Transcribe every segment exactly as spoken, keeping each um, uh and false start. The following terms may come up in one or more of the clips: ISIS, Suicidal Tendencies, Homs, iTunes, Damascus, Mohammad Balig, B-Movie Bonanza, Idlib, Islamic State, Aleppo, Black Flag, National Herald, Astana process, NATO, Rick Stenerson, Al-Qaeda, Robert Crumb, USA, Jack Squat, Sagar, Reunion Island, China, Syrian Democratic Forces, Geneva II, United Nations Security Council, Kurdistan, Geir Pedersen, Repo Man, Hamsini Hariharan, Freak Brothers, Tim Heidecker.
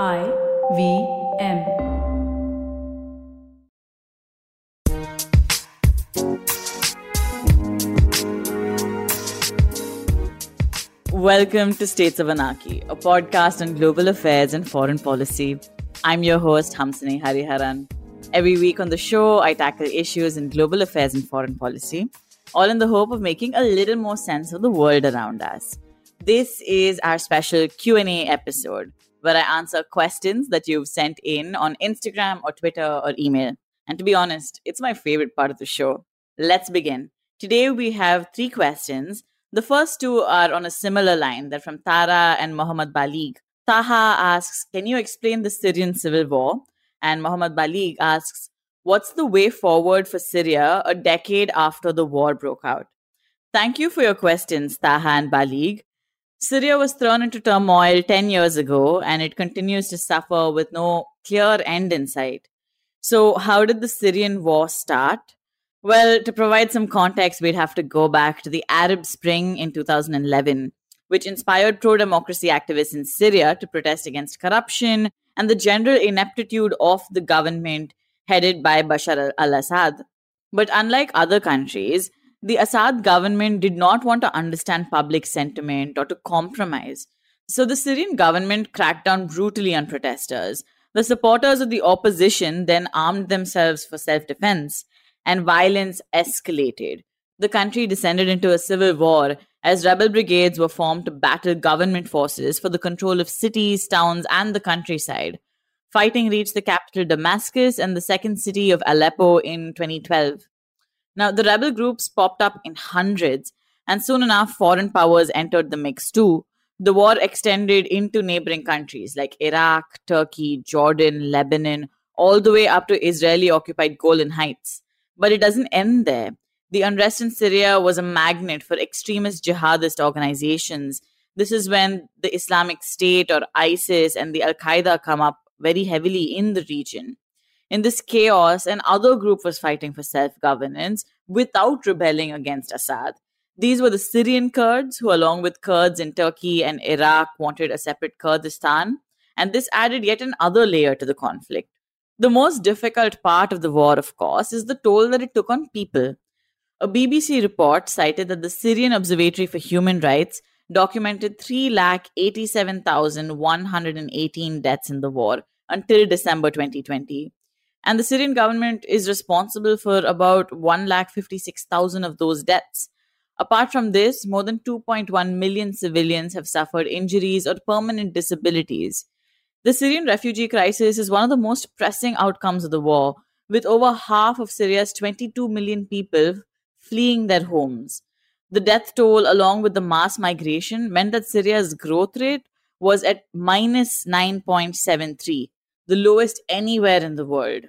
I V M. Welcome to States of Anarchy, a podcast on global affairs and foreign policy. I'm your host, Hamsini Hariharan. Every week on the show, I tackle issues in global affairs and foreign policy, all in the hope of making a little more sense of the world around us. This is our special Q and A episode, where I answer questions that you've sent in on Instagram or Twitter or email. And to be honest, it's my favorite part of the show. Let's begin. Today we have three questions. The first two are on a similar line. They're from Tara and Mohammad Balig. Taha asks, can you explain the Syrian civil war? And Mohammad Balig asks, what's the way forward for Syria a decade after the war broke out? Thank you for your questions, Taha and Balig. Syria was thrown into turmoil ten years ago, and it continues to suffer with no clear end in sight. So how did the Syrian war start? Well, to provide some context, we'd have to go back to the Arab Spring in two thousand eleven, which inspired pro-democracy activists in Syria to protest against corruption and the general ineptitude of the government headed by Bashar al-Assad. But unlike other countries, the Assad government did not want to understand public sentiment or to compromise. So the Syrian government cracked down brutally on protesters. The supporters of the opposition then armed themselves for self-defense, and violence escalated. The country descended into a civil war as rebel brigades were formed to battle government forces for the control of cities, towns, and the countryside. Fighting reached the capital Damascus and the second city of Aleppo in twenty twelve. Now, the rebel groups popped up in hundreds, and soon enough, foreign powers entered the mix too. The war extended into neighboring countries like Iraq, Turkey, Jordan, Lebanon, all the way up to Israeli-occupied Golan Heights. But it doesn't end there. The unrest in Syria was a magnet for extremist jihadist organizations. This is when the Islamic State or ISIS and the Al-Qaeda come up very heavily in the region. In this chaos, another group was fighting for self-governance without rebelling against Assad. These were the Syrian Kurds, who along with Kurds in Turkey and Iraq wanted a separate Kurdistan. And this added yet another layer to the conflict. The most difficult part of the war, of course, is the toll that it took on people. A B B C report cited that the Syrian Observatory for Human Rights documented three lakh eighty-seven thousand one hundred eighteen deaths in the war until December twenty twenty. And the Syrian government is responsible for about one lakh fifty-six thousand of those deaths. Apart from this, more than two point one million civilians have suffered injuries or permanent disabilities. The Syrian refugee crisis is one of the most pressing outcomes of the war, with over half of Syria's twenty-two million people fleeing their homes. The death toll, along with the mass migration, meant that Syria's growth rate was at minus nine point seven three. the lowest anywhere in the world.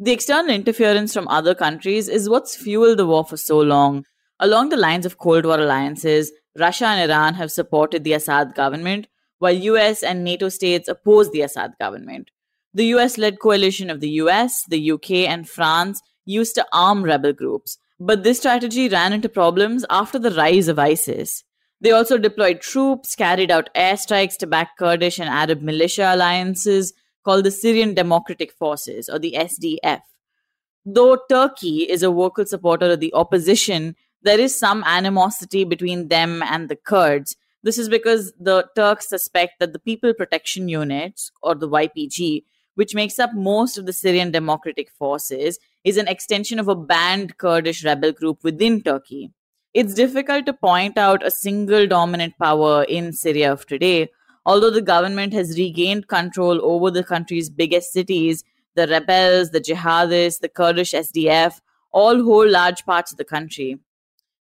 The external interference from other countries is what's fueled the war for so long. Along the lines of Cold War alliances, Russia and Iran have supported the Assad government, while U S and NATO states oppose the Assad government. The U S-led coalition of the U S, the U K, and France used to arm rebel groups, but this strategy ran into problems after the rise of ISIS. They also deployed troops, carried out airstrikes to back Kurdish and Arab militia alliances, called the Syrian Democratic Forces, or the S D F. Though Turkey is a vocal supporter of the opposition, there is some animosity between them and the Kurds. This is because the Turks suspect that the People Protection Units, or the Y P G, which makes up most of the Syrian Democratic Forces, is an extension of a banned Kurdish rebel group within Turkey. It's difficult to point out a single dominant power in Syria of today. Although the government has regained control over the country's biggest cities, the rebels, the jihadists, the Kurdish S D F, all hold large parts of the country.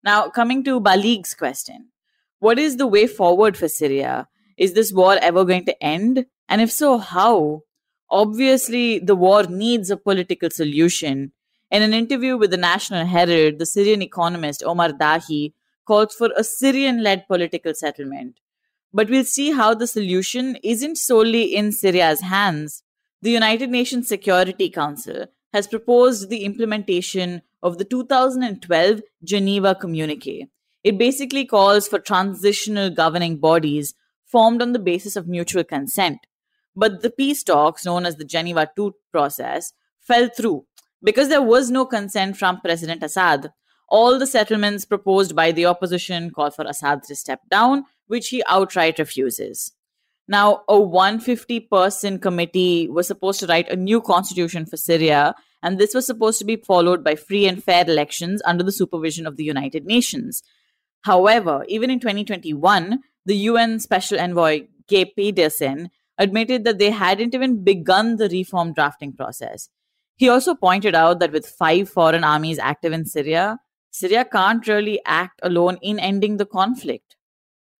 Now, coming to Balig's question, what is the way forward for Syria? Is this war ever going to end? And if so, how? Obviously, the war needs a political solution. In an interview with the National Herald, the Syrian economist Omar Dahi calls for a Syrian-led political settlement. But we'll see how the solution isn't solely in Syria's hands. The United Nations Security Council has proposed the implementation of the two thousand twelve Geneva Communique. It basically calls for transitional governing bodies formed on the basis of mutual consent. But the peace talks, known as the Geneva two process, fell through because there was no consent from President Assad. All the settlements proposed by the opposition call for Assad to step down, which he outright refuses. Now, a one hundred fifty person committee was supposed to write a new constitution for Syria, and this was supposed to be followed by free and fair elections under the supervision of the United Nations. However, even in twenty twenty-one, the U N Special Envoy Geir Pedersen admitted that they hadn't even begun the reform drafting process. He also pointed out that with five foreign armies active in Syria, Syria can't really act alone in ending the conflict.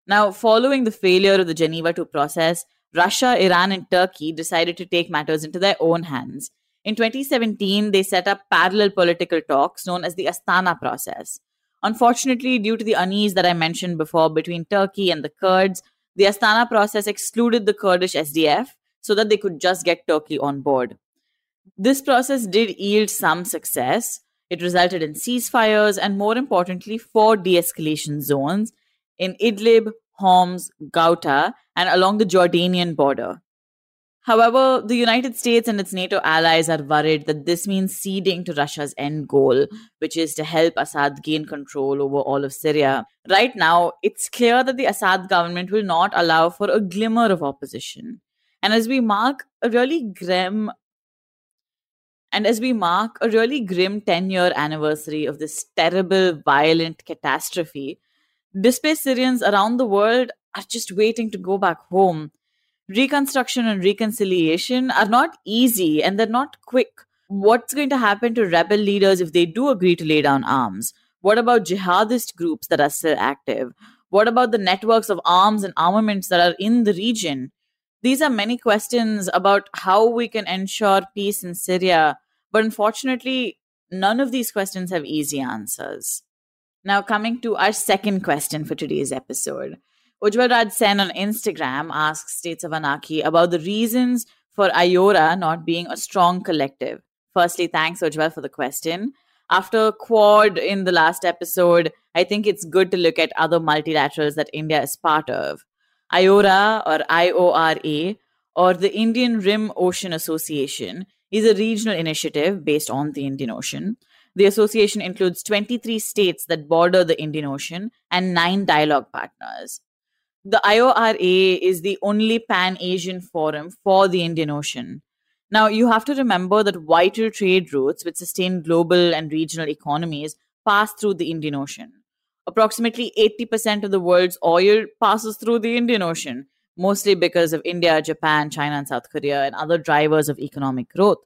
Now, following the failure of the Geneva two process, Russia, Iran, and Turkey decided to take matters into their own hands. In twenty seventeen, they set up parallel political talks known as the Astana process. Unfortunately, due to the unease that I mentioned before between Turkey and the Kurds, the Astana process excluded the Kurdish S D F so that they could just get Turkey on board. This process did yield some success. It resulted in ceasefires and, more importantly, four de-escalation zones in Idlib, Homs, Gouta, and along the Jordanian border. However, the United States and its NATO allies are worried that this means ceding to Russia's end goal, which is to help Assad gain control over all of Syria. Right now, it's clear that the Assad government will not allow for a glimmer of opposition. And as we mark a really grim And as we mark a really grim ten-year anniversary of this terrible, violent catastrophe, displaced Syrians around the world are just waiting to go back home. Reconstruction and reconciliation are not easy and they're not quick. What's going to happen to rebel leaders if they do agree to lay down arms? What about jihadist groups that are still active? What about the networks of arms and armaments that are in the region? These are many questions about how we can ensure peace in Syria, but unfortunately, none of these questions have easy answers. Now, coming to our second question for today's episode. Ujwal Raj Sen on Instagram asks States of Anarchy about the reasons for IORA not being a strong collective. Firstly, thanks, Ujwal, for the question. After Quad in the last episode, I think it's good to look at other multilaterals that India is part of. IORA, or I O R A, or the Indian Rim Ocean Association, is a regional initiative based on the Indian Ocean. The association includes twenty-three states that border the Indian Ocean and nine dialogue partners. The I O R A is the only pan-Asian forum for the Indian Ocean. Now, you have to remember that vital trade routes which sustain global and regional economies pass through the Indian Ocean. Approximately eighty percent of the world's oil passes through the Indian Ocean, mostly because of India, Japan, China, and South Korea, and other drivers of economic growth.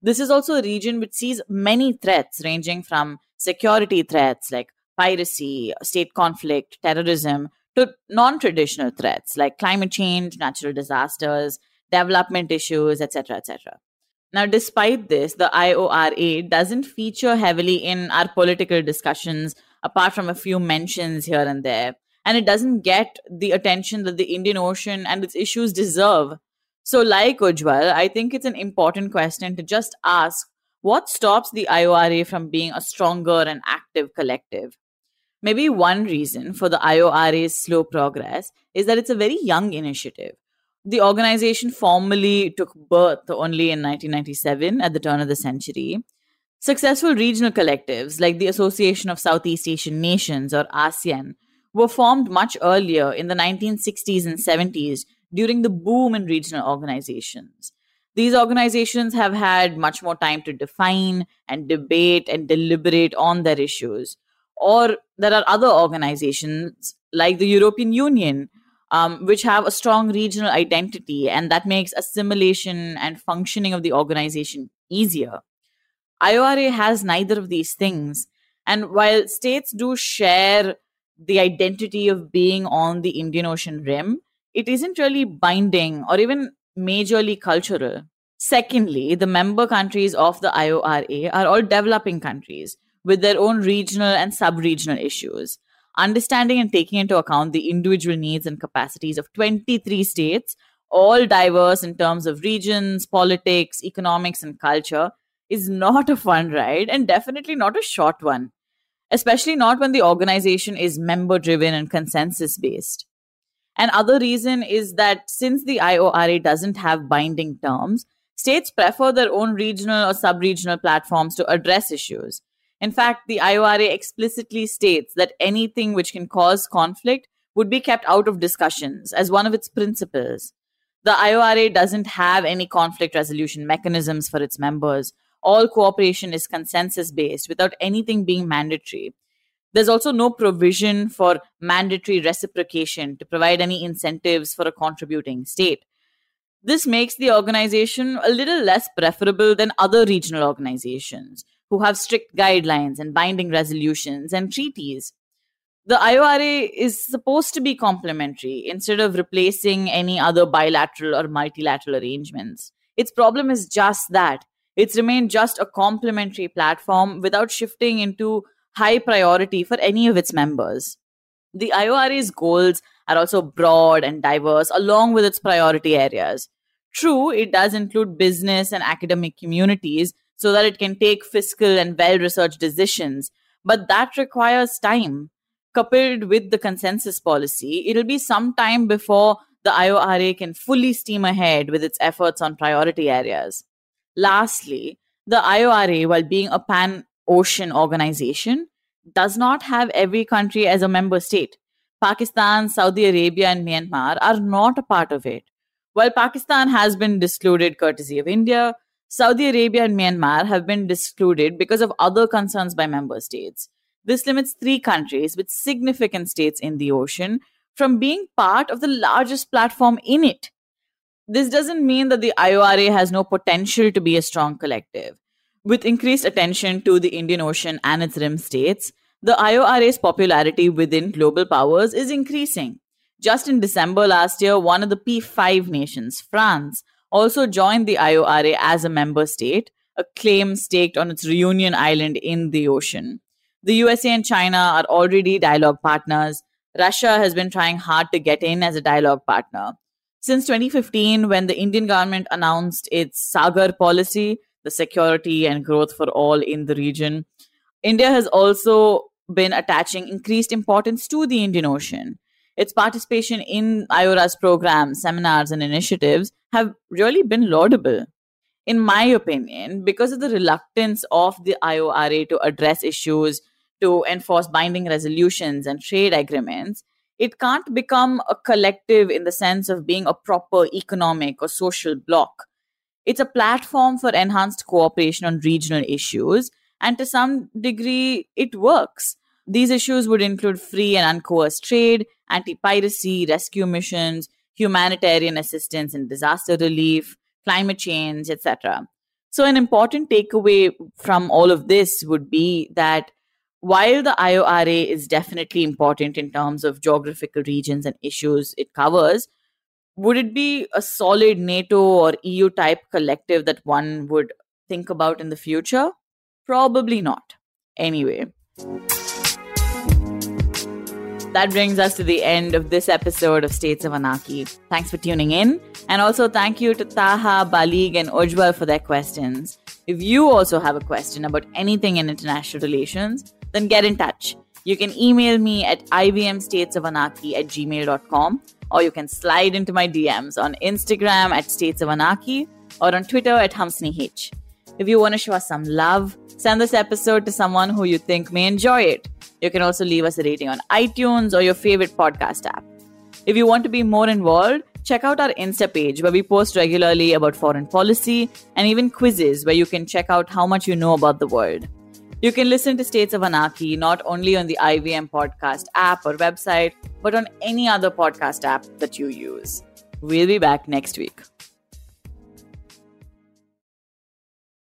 This is also a region which sees many threats, ranging from security threats like piracy, state conflict, terrorism, to non-traditional threats like climate change, natural disasters, development issues, et cetera, et cetera. Now, despite this, the I O R A doesn't feature heavily in our political discussions apart from a few mentions here and there, and it doesn't get the attention that the Indian Ocean and its issues deserve. So like Ujwal, I think it's an important question to just ask, what stops the I O R A from being a stronger and active collective? Maybe one reason for the I O R A's slow progress is that it's a very young initiative. The organization formally took birth only in nineteen ninety-seven at the turn of the century. Successful regional collectives like the Association of Southeast Asian Nations, or ASEAN, were formed much earlier in the nineteen sixties and seventies during the boom in regional organizations. These organizations have had much more time to define and debate and deliberate on their issues. Or there are other organizations like the European Union, um, which have a strong regional identity, and that makes assimilation and functioning of the organization easier. I O R A has neither of these things. And while states do share the identity of being on the Indian Ocean Rim, it isn't really binding or even majorly cultural. Secondly, the member countries of the I O R A are all developing countries with their own regional and sub-regional issues. Understanding and taking into account the individual needs and capacities of twenty-three states, all diverse in terms of regions, politics, economics, and culture, is not a fun ride and definitely not a short one, especially not when the organization is member-driven and consensus-based. Another reason is that since the I O R A doesn't have binding terms, states prefer their own regional or sub-regional platforms to address issues. In fact, the I O R A explicitly states that anything which can cause conflict would be kept out of discussions as one of its principles. The I O R A doesn't have any conflict resolution mechanisms for its members. All cooperation is consensus-based without anything being mandatory. There's also no provision for mandatory reciprocation to provide any incentives for a contributing state. This makes the organization a little less preferable than other regional organizations who have strict guidelines and binding resolutions and treaties. The I O R A is supposed to be complementary instead of replacing any other bilateral or multilateral arrangements. Its problem is just that. It's remained just a complementary platform without shifting into high priority for any of its members. The I O R A's goals are also broad and diverse along with its priority areas. True, it does include business and academic communities so that it can take fiscal and well-researched decisions, but that requires time. Coupled with the consensus policy, it'll be some time before the I O R A can fully steam ahead with its efforts on priority areas. Lastly, the I O R A, while being a pan-ocean organization, does not have every country as a member state. Pakistan, Saudi Arabia, and Myanmar are not a part of it. While Pakistan has been discluded courtesy of India, Saudi Arabia and Myanmar have been discluded because of other concerns by member states. This limits three countries with significant states in the ocean from being part of the largest platform in it. This doesn't mean that the I O R A has no potential to be a strong collective. With increased attention to the Indian Ocean and its rim states, the I O R A's popularity within global powers is increasing. Just in December last year, one of the P five nations, France, also joined the I O R A as a member state, a claim staked on its Reunion Island in the ocean. The U S A and China are already dialogue partners. Russia has been trying hard to get in as a dialogue partner. Since twenty fifteen, when the Indian government announced its Sagar policy, the security and growth for all in the region, India has also been attaching increased importance to the Indian Ocean. Its participation in I O R A's programs, seminars, and initiatives have really been laudable. In my opinion, because of the reluctance of the I O R A to address issues, to enforce binding resolutions and trade agreements, it can't become a collective in the sense of being a proper economic or social bloc. It's a platform for enhanced cooperation on regional issues, and to some degree, it works. These issues would include free and uncoerced trade, anti-piracy, rescue missions, humanitarian assistance and disaster relief, climate change, et cetera. So an important takeaway from all of this would be that while the I O R A is definitely important in terms of geographical regions and issues it covers, would it be a solid NATO or E U type collective that one would think about in the future? Probably not. Anyway, that brings us to the end of this episode of States of Anarchy. Thanks for tuning in. And also thank you to Taha, Balig and Ujwal for their questions. If you also have a question about anything in international relations, then get in touch. You can email me at ibmstatesofanarchy at gmail dot com, or you can slide into my D Ms on Instagram at States of Anarchy or on Twitter at Hamsini H. If you want to show us some love, send this episode to someone who you think may enjoy it. You can also leave us a rating on iTunes or your favorite podcast app. If you want to be more involved, check out our Insta page where we post regularly about foreign policy and even quizzes where you can check out how much you know about the world. You can listen to States of Anarchy not only on the I V M podcast app or website, but on any other podcast app that you use. We'll be back next week.